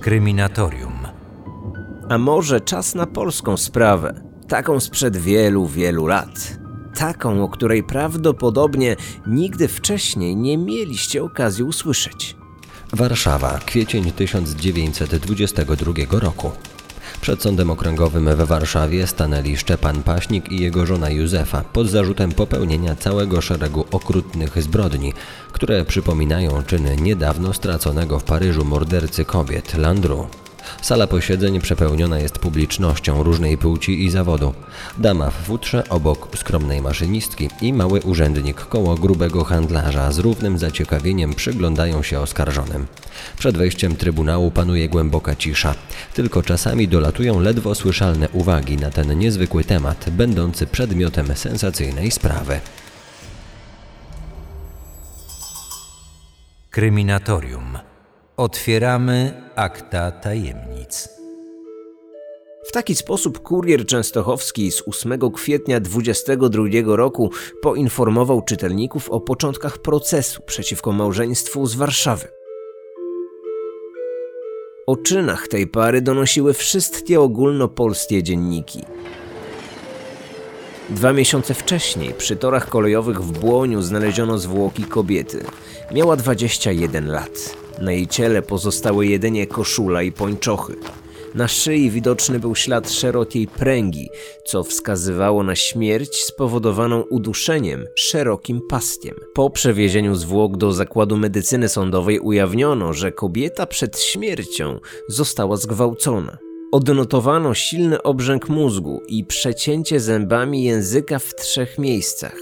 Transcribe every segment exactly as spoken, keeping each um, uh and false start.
Kryminatorium. A może czas na polską sprawę? Taką sprzed wielu, wielu lat. Taką, o której prawdopodobnie nigdy wcześniej nie mieliście okazji usłyszeć. Warszawa, kwiecień tysiąc dziewięćset dwudziestego drugiego roku. Przed sądem okręgowym we Warszawie stanęli Szczepan Paśnik i jego żona Józefa pod zarzutem popełnienia całego szeregu okrutnych zbrodni, które przypominają czyny niedawno straconego w Paryżu mordercy kobiet Landru. Sala posiedzeń przepełniona jest publicznością różnej płci i zawodu. Dama w futrze obok skromnej maszynistki i mały urzędnik koło grubego handlarza z równym zaciekawieniem przyglądają się oskarżonym. Przed wejściem trybunału panuje głęboka cisza. Tylko czasami dolatują ledwo słyszalne uwagi na ten niezwykły temat, będący przedmiotem sensacyjnej sprawy. Kryminatorium. Otwieramy akta tajemnic. W taki sposób Kurier Częstochowski z ósmego kwietnia dwudziestego drugiego roku poinformował czytelników o początkach procesu przeciwko małżeństwu z Warszawy. O czynach tej pary donosiły wszystkie ogólnopolskie dzienniki. Dwa miesiące wcześniej przy torach kolejowych w Błoniu znaleziono zwłoki kobiety. Miała dwadzieścia jeden lat. Na jej ciele pozostały jedynie koszula i pończochy. Na szyi widoczny był ślad szerokiej pręgi, co wskazywało na śmierć spowodowaną uduszeniem szerokim paskiem. Po przewiezieniu zwłok do zakładu medycyny sądowej ujawniono, że kobieta przed śmiercią została zgwałcona. Odnotowano silny obrzęk mózgu i przecięcie zębami języka w trzech miejscach.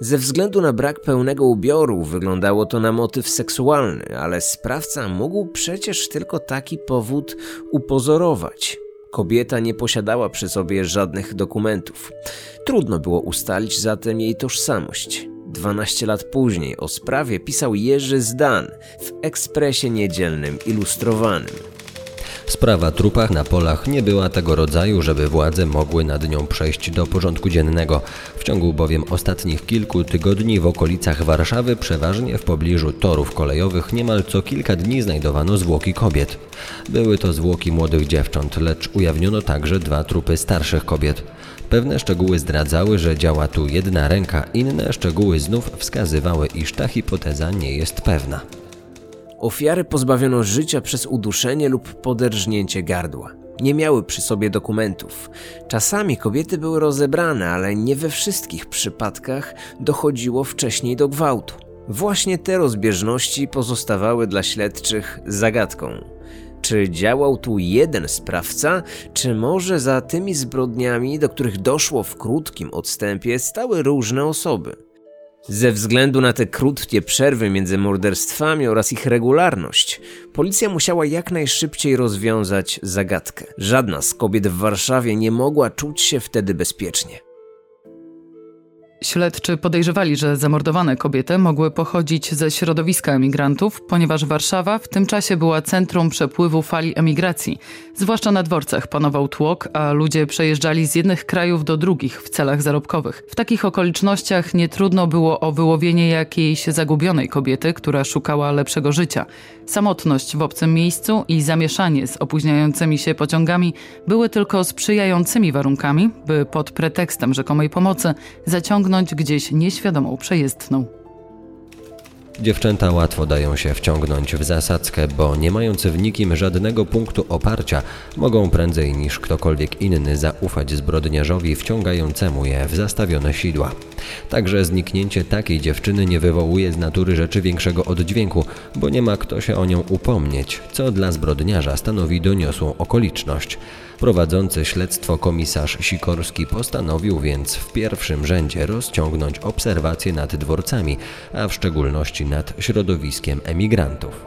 Ze względu na brak pełnego ubioru wyglądało to na motyw seksualny, ale sprawca mógł przecież tylko taki powód upozorować. Kobieta nie posiadała przy sobie żadnych dokumentów. Trudno było ustalić zatem jej tożsamość. dwanaście lat później o sprawie pisał Jerzy Zdan w Ekspresie Niedzielnym Ilustrowanym. Sprawa trupach na polach nie była tego rodzaju, żeby władze mogły nad nią przejść do porządku dziennego. W ciągu bowiem ostatnich kilku tygodni w okolicach Warszawy, przeważnie w pobliżu torów kolejowych, niemal co kilka dni znajdowano zwłoki kobiet. Były to zwłoki młodych dziewcząt, lecz ujawniono także dwa trupy starszych kobiet. Pewne szczegóły zdradzały, że działa tu jedna ręka, inne szczegóły znów wskazywały, iż ta hipoteza nie jest pewna. Ofiary pozbawiono życia przez uduszenie lub poderżnięcie gardła. Nie miały przy sobie dokumentów. Czasami kobiety były rozebrane, ale nie we wszystkich przypadkach dochodziło wcześniej do gwałtu. Właśnie te rozbieżności pozostawały dla śledczych zagadką. Czy działał tu jeden sprawca, czy może za tymi zbrodniami, do których doszło w krótkim odstępie, stały różne osoby? Ze względu na te krótkie przerwy między morderstwami oraz ich regularność, policja musiała jak najszybciej rozwiązać zagadkę. Żadna z kobiet w Warszawie nie mogła czuć się wtedy bezpiecznie. Śledczy podejrzewali, że zamordowane kobiety mogły pochodzić ze środowiska emigrantów, ponieważ Warszawa w tym czasie była centrum przepływu fali emigracji. Zwłaszcza na dworcach panował tłok, a ludzie przejeżdżali z jednych krajów do drugich w celach zarobkowych. W takich okolicznościach nie trudno było o wyłowienie jakiejś zagubionej kobiety, która szukała lepszego życia. Samotność w obcym miejscu i zamieszanie z opóźniającymi się pociągami były tylko sprzyjającymi warunkami, by pod pretekstem rzekomej pomocy zaciągnąć gdzieś nieświadomą przejezdną. Dziewczęta łatwo dają się wciągnąć w zasadzkę, bo nie mając w nikim żadnego punktu oparcia, mogą prędzej niż ktokolwiek inny zaufać zbrodniarzowi wciągającemu je w zastawione sidła. Także zniknięcie takiej dziewczyny nie wywołuje z natury rzeczy większego oddźwięku, bo nie ma kto się o nią upomnieć, co dla zbrodniarza stanowi doniosłą okoliczność. Prowadzący śledztwo komisarz Sikorski postanowił więc w pierwszym rzędzie rozciągnąć obserwacje nad dworcami, a w szczególności nad środowiskiem emigrantów.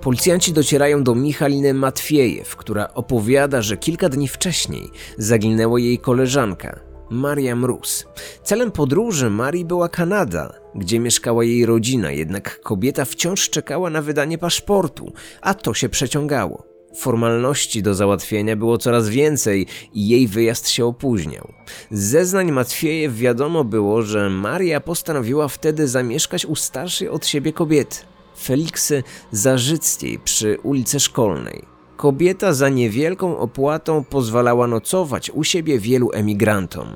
Policjanci docierają do Michaliny Matwiejew, która opowiada, że kilka dni wcześniej zaginęła jej koleżanka, Maria Mróz. Celem podróży Marii była Kanada, gdzie mieszkała jej rodzina, jednak kobieta wciąż czekała na wydanie paszportu, a to się przeciągało. Formalności do załatwienia było coraz więcej i jej wyjazd się opóźniał. Z zeznań Matwiejew wiadomo było, że Maria postanowiła wtedy zamieszkać u starszej od siebie kobiety. Feliksy Zarzyckiej przy ulicy Szkolnej. Kobieta za niewielką opłatą pozwalała nocować u siebie wielu emigrantom.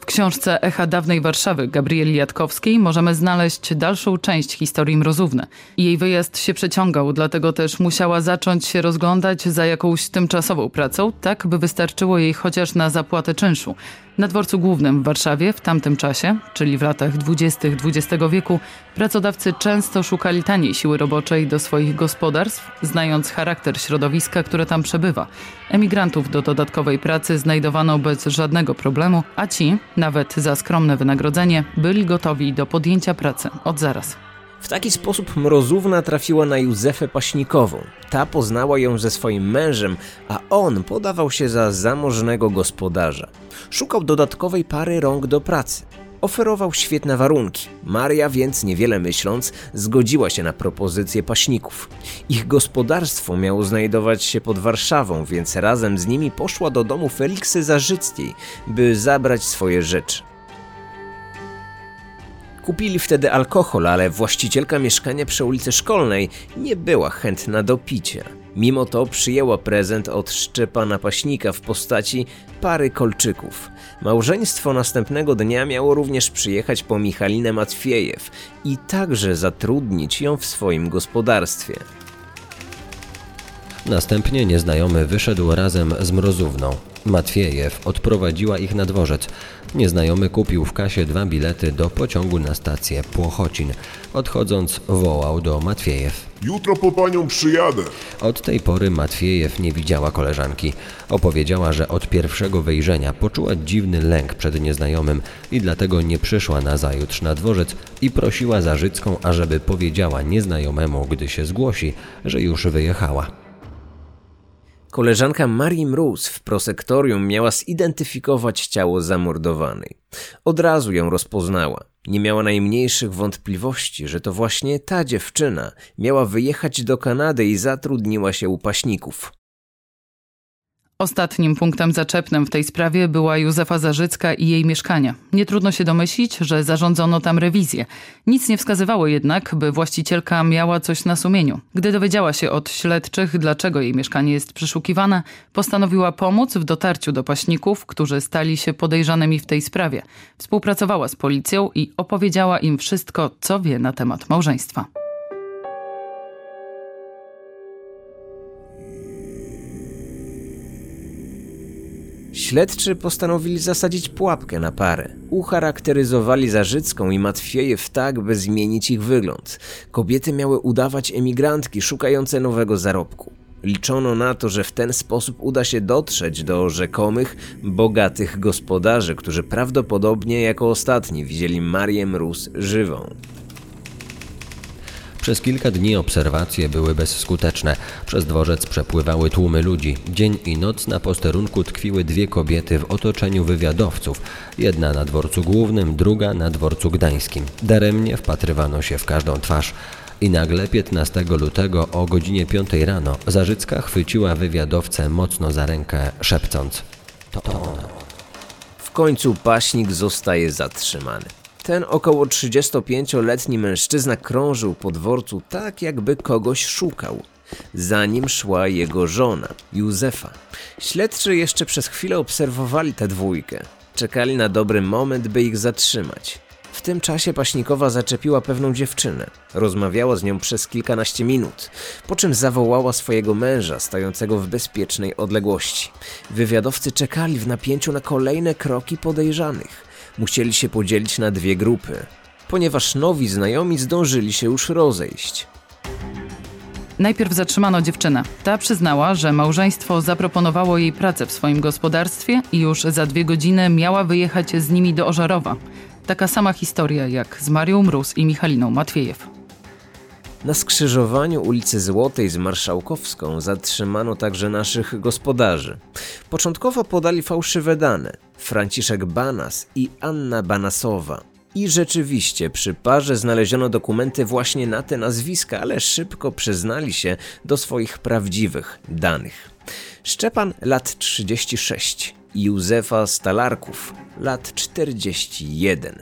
W książce Echa dawnej Warszawy Gabrieli Jatkowskiej możemy znaleźć dalszą część historii Mrozówny. Jej wyjazd się przeciągał, dlatego też musiała zacząć się rozglądać za jakąś tymczasową pracą, tak by wystarczyło jej chociaż na zapłatę czynszu. Na dworcu głównym w Warszawie w tamtym czasie, czyli w latach dwudziestych dwudziestego wieku, pracodawcy często szukali taniej siły roboczej do swoich gospodarstw, znając charakter środowiska, które tam przebywa. Emigrantów do dodatkowej pracy znajdowano bez żadnego problemu, a ci, nawet za skromne wynagrodzenie, byli gotowi do podjęcia pracy od zaraz. W taki sposób Mrozówna trafiła na Józefę Paśnikową. Ta poznała ją ze swoim mężem, a on podawał się za zamożnego gospodarza. Szukał dodatkowej pary rąk do pracy. Oferował świetne warunki. Maria więc, niewiele myśląc, zgodziła się na propozycję Paśników. Ich gospodarstwo miało znajdować się pod Warszawą, więc razem z nimi poszła do domu Feliksy Zarzyckiej, by zabrać swoje rzeczy. Kupili wtedy alkohol, ale właścicielka mieszkania przy ulicy Szkolnej nie była chętna do picia. Mimo to przyjęła prezent od Szczepana Paśnika w postaci pary kolczyków. Małżeństwo następnego dnia miało również przyjechać po Michalinę Matwiejew i także zatrudnić ją w swoim gospodarstwie. Następnie nieznajomy wyszedł razem z Mrozówną. Matwiejew odprowadziła ich na dworzec. Nieznajomy kupił w kasie dwa bilety do pociągu na stację Płochocin. Odchodząc, wołał do Matwiejew: jutro po panią przyjadę. Od tej pory Matwiejew nie widziała koleżanki. Opowiedziała, że od pierwszego wejrzenia poczuła dziwny lęk przed nieznajomym i dlatego nie przyszła nazajutrz na dworzec i prosiła Zarzycką, ażeby powiedziała nieznajomemu, gdy się zgłosi, że już wyjechała. Koleżanka Marii Mróz w prosektorium miała zidentyfikować ciało zamordowanej. Od razu ją rozpoznała. Nie miała najmniejszych wątpliwości, że to właśnie ta dziewczyna miała wyjechać do Kanady i zatrudniła się u Paśników. Ostatnim punktem zaczepnym w tej sprawie była Józefa Zarzycka i jej mieszkania. Nie trudno się domyślić, że zarządzono tam rewizję. Nic nie wskazywało jednak, by właścicielka miała coś na sumieniu. Gdy dowiedziała się od śledczych, dlaczego jej mieszkanie jest przeszukiwane, postanowiła pomóc w dotarciu do Paśników, którzy stali się podejrzanymi w tej sprawie. Współpracowała z policją i opowiedziała im wszystko, co wie na temat małżeństwa. Śledczy postanowili zasadzić pułapkę na parę. Ucharakteryzowali Zarzycką i Matwiejew tak, by zmienić ich wygląd. Kobiety miały udawać emigrantki szukające nowego zarobku. Liczono na to, że w ten sposób uda się dotrzeć do rzekomych, bogatych gospodarzy, którzy prawdopodobnie jako ostatni widzieli Marię Mróz żywą. Przez kilka dni obserwacje były bezskuteczne. Przez dworzec przepływały tłumy ludzi. Dzień i noc na posterunku tkwiły dwie kobiety w otoczeniu wywiadowców. Jedna na dworcu głównym, druga na dworcu gdańskim. Daremnie wpatrywano się w każdą twarz. I nagle piętnastego lutego o godzinie piątej rano Zarzycka chwyciła wywiadowcę mocno za rękę, szepcąc: to ona. W końcu Paśnik zostaje zatrzymany. Ten około trzydziestopięcioletni mężczyzna krążył po dworcu tak, jakby kogoś szukał. Za nim szła jego żona, Józefa. Śledczy jeszcze przez chwilę obserwowali tę dwójkę. Czekali na dobry moment, by ich zatrzymać. W tym czasie Paśnikowa zaczepiła pewną dziewczynę. Rozmawiała z nią przez kilkanaście minut, po czym zawołała swojego męża, stojącego w bezpiecznej odległości. Wywiadowcy czekali w napięciu na kolejne kroki podejrzanych. Musieli się podzielić na dwie grupy, ponieważ nowi znajomi zdążyli się już rozejść. Najpierw zatrzymano dziewczynę. Ta przyznała, że małżeństwo zaproponowało jej pracę w swoim gospodarstwie i już za dwie godziny miała wyjechać z nimi do Ożarowa. Taka sama historia jak z Marią Mróz i Michaliną Matwiejew. Na skrzyżowaniu ulicy Złotej z Marszałkowską zatrzymano także naszych gospodarzy. Początkowo podali fałszywe dane: Franciszek Banas i Anna Banasowa. I rzeczywiście przy parze znaleziono dokumenty właśnie na te nazwiska, ale szybko przyznali się do swoich prawdziwych danych. Szczepan, lat trzydzieści sześć, i Józefa Stalarków, lat czterdzieści jeden.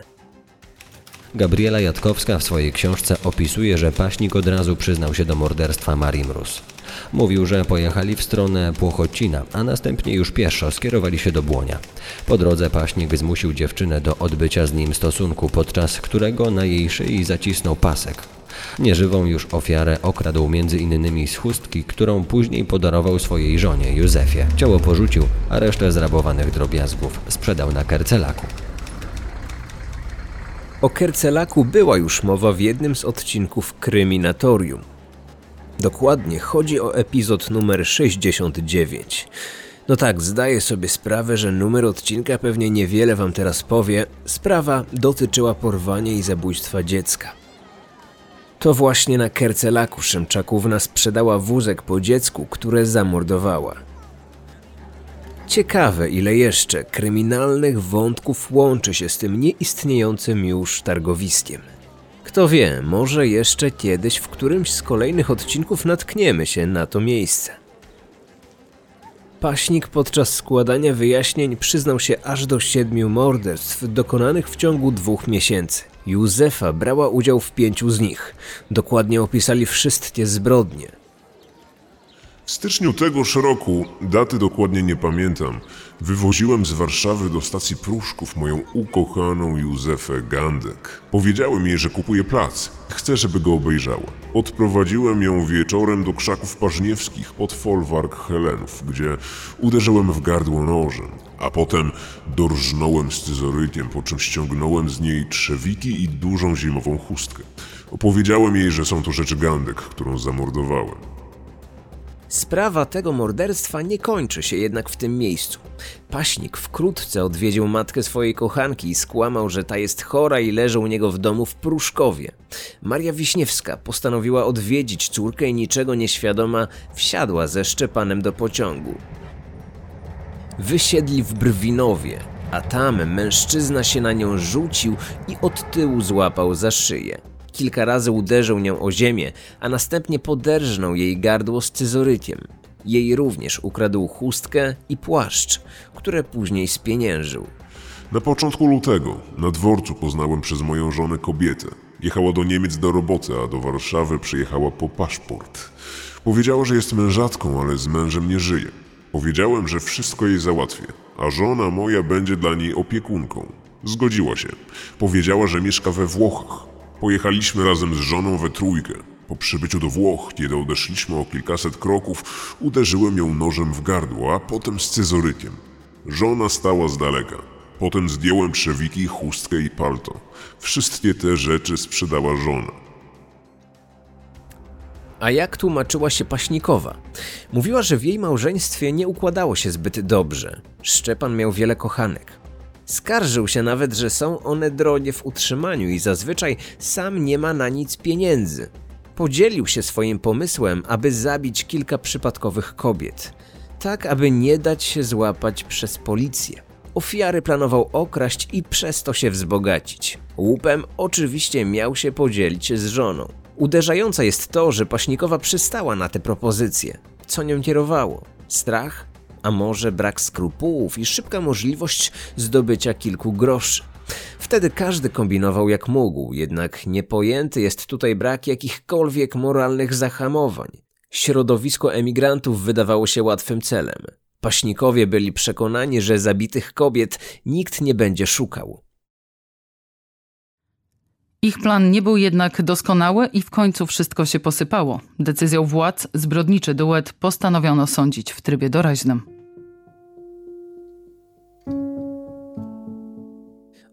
Gabriela Jatkowska w swojej książce opisuje, że Paśnik od razu przyznał się do morderstwa Marii Mróz. Mówił, że pojechali w stronę Płochocina, a następnie już pieszo skierowali się do Błonia. Po drodze Paśnik zmusił dziewczynę do odbycia z nim stosunku, podczas którego na jej szyi zacisnął pasek. Nieżywą już ofiarę okradł między innymi z chustki, którą później podarował swojej żonie Józefie. Ciało porzucił, a resztę zrabowanych drobiazgów sprzedał na Kercelaku. O Kercelaku była już mowa w jednym z odcinków Kryminatorium. Dokładnie chodzi o epizod numer sześćdziesiąt dziewięć. No tak, zdaję sobie sprawę, że numer odcinka pewnie niewiele wam teraz powie. Sprawa dotyczyła porwania i zabójstwa dziecka. To właśnie na Kercelaku Szymczakówna sprzedała wózek po dziecku, które zamordowała. Ciekawe, ile jeszcze kryminalnych wątków łączy się z tym nieistniejącym już targowiskiem. Kto wie, może jeszcze kiedyś w którymś z kolejnych odcinków natkniemy się na to miejsce. Paśnik podczas składania wyjaśnień przyznał się aż do siedmiu morderstw dokonanych w ciągu dwóch miesięcy. Józefa brała udział w pięciu z nich. Dokładnie opisali wszystkie zbrodnie. W styczniu tegoż roku, daty dokładnie nie pamiętam, wywoziłem z Warszawy do stacji Pruszków moją ukochaną Józefę Gandek. Powiedziałem jej, że kupuje plac. Chcę, żeby go obejrzała. Odprowadziłem ją wieczorem do krzaków parzniewskich pod folwark Helenów, gdzie uderzyłem w gardło nożem, a potem dorżnąłem scyzorykiem, po czym ściągnąłem z niej trzewiki i dużą zimową chustkę. Opowiedziałem jej, że są to rzeczy Gandek, którą zamordowałem. Sprawa tego morderstwa nie kończy się jednak w tym miejscu. Paśnik wkrótce odwiedził matkę swojej kochanki i skłamał, że ta jest chora i leży u niego w domu w Pruszkowie. Maria Wiśniewska postanowiła odwiedzić córkę i niczego nieświadoma wsiadła ze Szczepanem do pociągu. Wysiedli w Brwinowie, a tam mężczyzna się na nią rzucił i od tyłu złapał za szyję. Kilka razy uderzył nią o ziemię, a następnie poderżnął jej gardło scyzorykiem. Jej również ukradł chustkę i płaszcz, które później spieniężył. Na początku lutego na dworcu poznałem przez moją żonę kobietę. Jechała do Niemiec do roboty, a do Warszawy przyjechała po paszport. Powiedziała, że jest mężatką, ale z mężem nie żyje. Powiedziałem, że wszystko jej załatwię, a żona moja będzie dla niej opiekunką. Zgodziła się. Powiedziała, że mieszka we Włochach. Pojechaliśmy razem z żoną we trójkę. Po przybyciu do Włoch, kiedy odeszliśmy o kilkaset kroków, uderzyłem ją nożem w gardło, a potem scyzorykiem. Żona stała z daleka. Potem zdjąłem trzewiki, chustkę i palto. Wszystkie te rzeczy sprzedała żona. A jak tłumaczyła się Paśnikowa? Mówiła, że w jej małżeństwie nie układało się zbyt dobrze. Szczepan miał wiele kochanek. Skarżył się nawet, że są one drogie w utrzymaniu i zazwyczaj sam nie ma na nic pieniędzy. Podzielił się swoim pomysłem, aby zabić kilka przypadkowych kobiet. Tak, aby nie dać się złapać przez policję. Ofiary planował okraść i przez to się wzbogacić. Łupem oczywiście miał się podzielić z żoną. Uderzające jest to, że Paśnikowa przystała na tę propozycję. Co nią kierowało? Strach? A może brak skrupułów i szybka możliwość zdobycia kilku groszy. Wtedy każdy kombinował jak mógł, jednak niepojęty jest tutaj brak jakichkolwiek moralnych zahamowań. Środowisko emigrantów wydawało się łatwym celem. Paśnikowie byli przekonani, że zabitych kobiet nikt nie będzie szukał. Ich plan nie był jednak doskonały i w końcu wszystko się posypało. Decyzją władz zbrodniczy duet postanowiono sądzić w trybie doraźnym.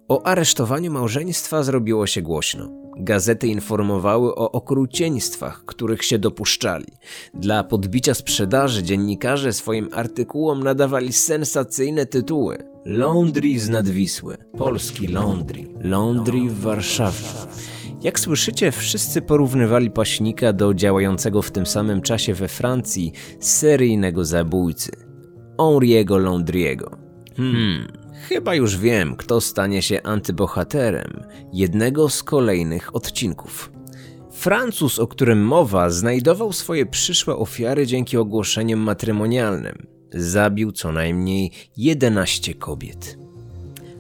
O aresztowaniu małżeństwa zrobiło się głośno. Gazety informowały o okrucieństwach, których się dopuszczali. Dla podbicia sprzedaży dziennikarze swoim artykułom nadawali sensacyjne tytuły. Laundry z Nadwisły. Polski laundry. Laundry w Warszawie. Jak słyszycie, wszyscy porównywali Paśnika do działającego w tym samym czasie we Francji seryjnego zabójcy. Henri'ego Landriego. Hmm, chyba już wiem, kto stanie się antybohaterem jednego z kolejnych odcinków. Francuz, o którym mowa, znajdował swoje przyszłe ofiary dzięki ogłoszeniom matrymonialnym. Zabił co najmniej jedenaście kobiet.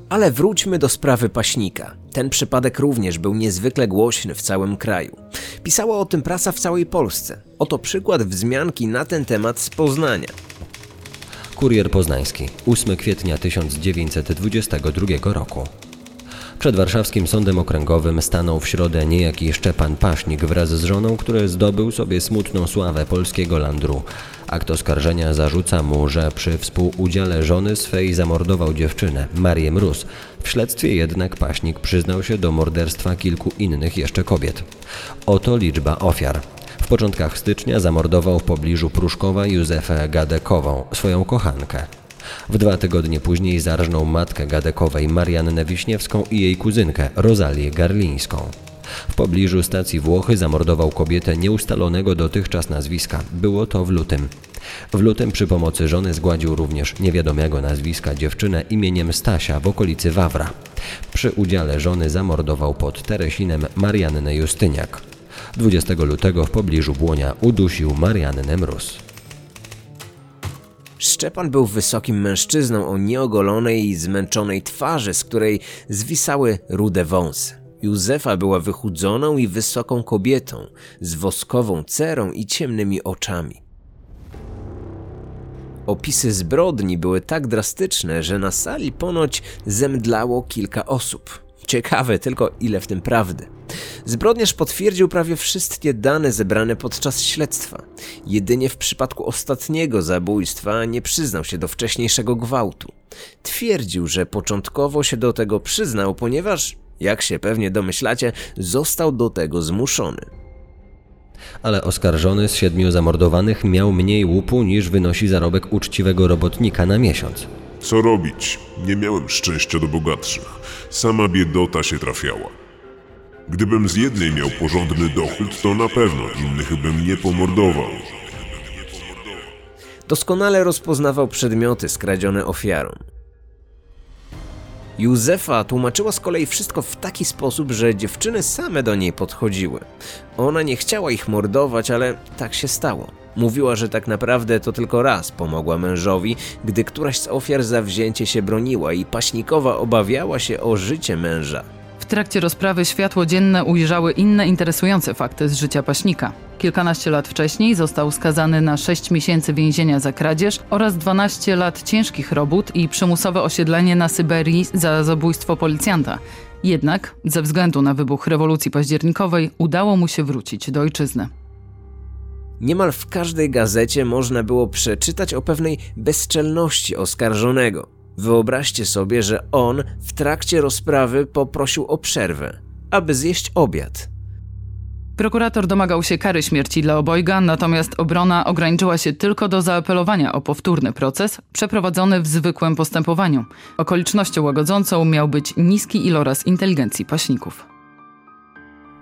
Ale wróćmy do sprawy Paśnika. Ten przypadek również był niezwykle głośny w całym kraju. Pisała o tym prasa w całej Polsce. Oto przykład wzmianki na ten temat z Poznania. Kurier Poznański, ósmego kwietnia tysiąc dziewięćset dwudziestego drugiego roku. Przed warszawskim sądem okręgowym stanął w środę niejaki Szczepan Paśnik wraz z żoną, który zdobył sobie smutną sławę polskiego landru. Akt oskarżenia zarzuca mu, że przy współudziale żony swej zamordował dziewczynę, Marię Mróz. W śledztwie jednak Paśnik przyznał się do morderstwa kilku innych jeszcze kobiet. Oto liczba ofiar. W początkach stycznia zamordował w pobliżu Pruszkowa Józefę Gadekową, swoją kochankę. W dwa tygodnie później zarżnął matkę Gadekowej, Mariannę Wiśniewską i jej kuzynkę, Rozalię Garlińską. W pobliżu stacji Włochy zamordował kobietę nieustalonego dotychczas nazwiska. Było to w lutym. W lutym przy pomocy żony zgładził również niewiadomego nazwiska dziewczynę imieniem Stasia w okolicy Wawra. Przy udziale żony zamordował pod Teresinem Mariannę Justyniak. dwudziestego lutego w pobliżu Błonia udusił Mariannę Mróz. Szczepan był wysokim mężczyzną o nieogolonej i zmęczonej twarzy, z której zwisały rude wąsy. Józefa była wychudzoną i wysoką kobietą, z woskową cerą i ciemnymi oczami. Opisy zbrodni były tak drastyczne, że na sali ponoć zemdlało kilka osób. Ciekawe tylko, ile w tym prawdy. Zbrodniarz potwierdził prawie wszystkie dane zebrane podczas śledztwa. Jedynie w przypadku ostatniego zabójstwa nie przyznał się do wcześniejszego gwałtu. Twierdził, że początkowo się do tego przyznał, ponieważ, jak się pewnie domyślacie, został do tego zmuszony. Ale oskarżony z siedmiu zamordowanych miał mniej łupu niż wynosi zarobek uczciwego robotnika na miesiąc. Co robić? Nie miałem szczęścia do bogatszych. Sama biedota się trafiała. Gdybym z jednej miał porządny dochód, to na pewno innych bym nie pomordował. Doskonale rozpoznawał przedmioty skradzione ofiarom. Józefa tłumaczyła z kolei wszystko w taki sposób, że dziewczyny same do niej podchodziły. Ona nie chciała ich mordować, ale tak się stało. Mówiła, że tak naprawdę to tylko raz pomogła mężowi, gdy któraś z ofiar zawzięcie się broniła i Paśnikowa obawiała się o życie męża. W trakcie rozprawy światło dzienne ujrzały inne interesujące fakty z życia Paśnika. Kilkanaście lat wcześniej został skazany na sześć miesięcy więzienia za kradzież oraz dwanaście lat ciężkich robót i przymusowe osiedlenie na Syberii za zabójstwo policjanta. Jednak ze względu na wybuch rewolucji październikowej udało mu się wrócić do ojczyzny. Niemal w każdej gazecie można było przeczytać o pewnej bezczelności oskarżonego. Wyobraźcie sobie, że on w trakcie rozprawy poprosił o przerwę, aby zjeść obiad. Prokurator domagał się kary śmierci dla obojga, natomiast obrona ograniczyła się tylko do zaapelowania o powtórny proces przeprowadzony w zwykłym postępowaniu. Okolicznością łagodzącą miał być niski iloraz inteligencji Paśników.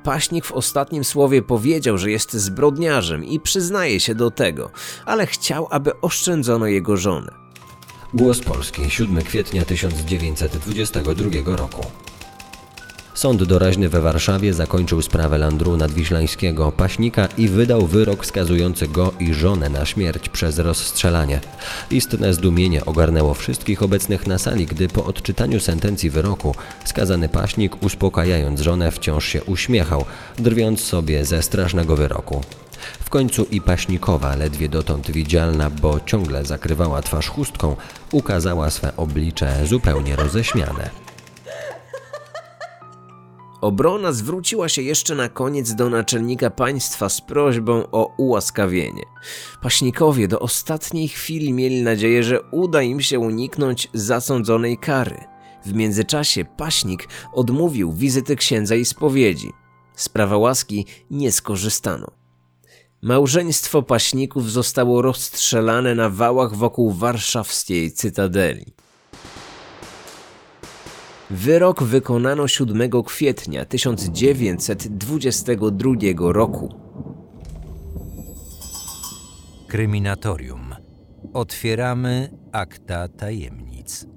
Paśnik w ostatnim słowie powiedział, że jest zbrodniarzem i przyznaje się do tego, ale chciał, aby oszczędzono jego żonę. Głos Polski, siódmego kwietnia tysiąc dziewięćset dwudziestego drugiego roku. Sąd doraźny we Warszawie zakończył sprawę landru nadwiślańskiego Paśnika i wydał wyrok skazujący go i żonę na śmierć przez rozstrzelanie. Istne zdumienie ogarnęło wszystkich obecnych na sali, gdy po odczytaniu sentencji wyroku skazany Paśnik, uspokajając żonę, wciąż się uśmiechał, drwiąc sobie ze strasznego wyroku. W końcu i Paśnikowa, ledwie dotąd widzialna, bo ciągle zakrywała twarz chustką, ukazała swe oblicze zupełnie roześmiane. Obrona zwróciła się jeszcze na koniec do naczelnika państwa z prośbą o ułaskawienie. Paśnikowie do ostatniej chwili mieli nadzieję, że uda im się uniknąć zasądzonej kary. W międzyczasie Paśnik odmówił wizyty księdza i spowiedzi. Sprawa łaski nie skorzystano. Małżeństwo Paśników zostało rozstrzelane na wałach wokół warszawskiej cytadeli. Wyrok wykonano siódmego kwietnia tysiąc dziewięćset dwudziestego drugiego roku. Kryminatorium. Otwieramy akta tajemnic.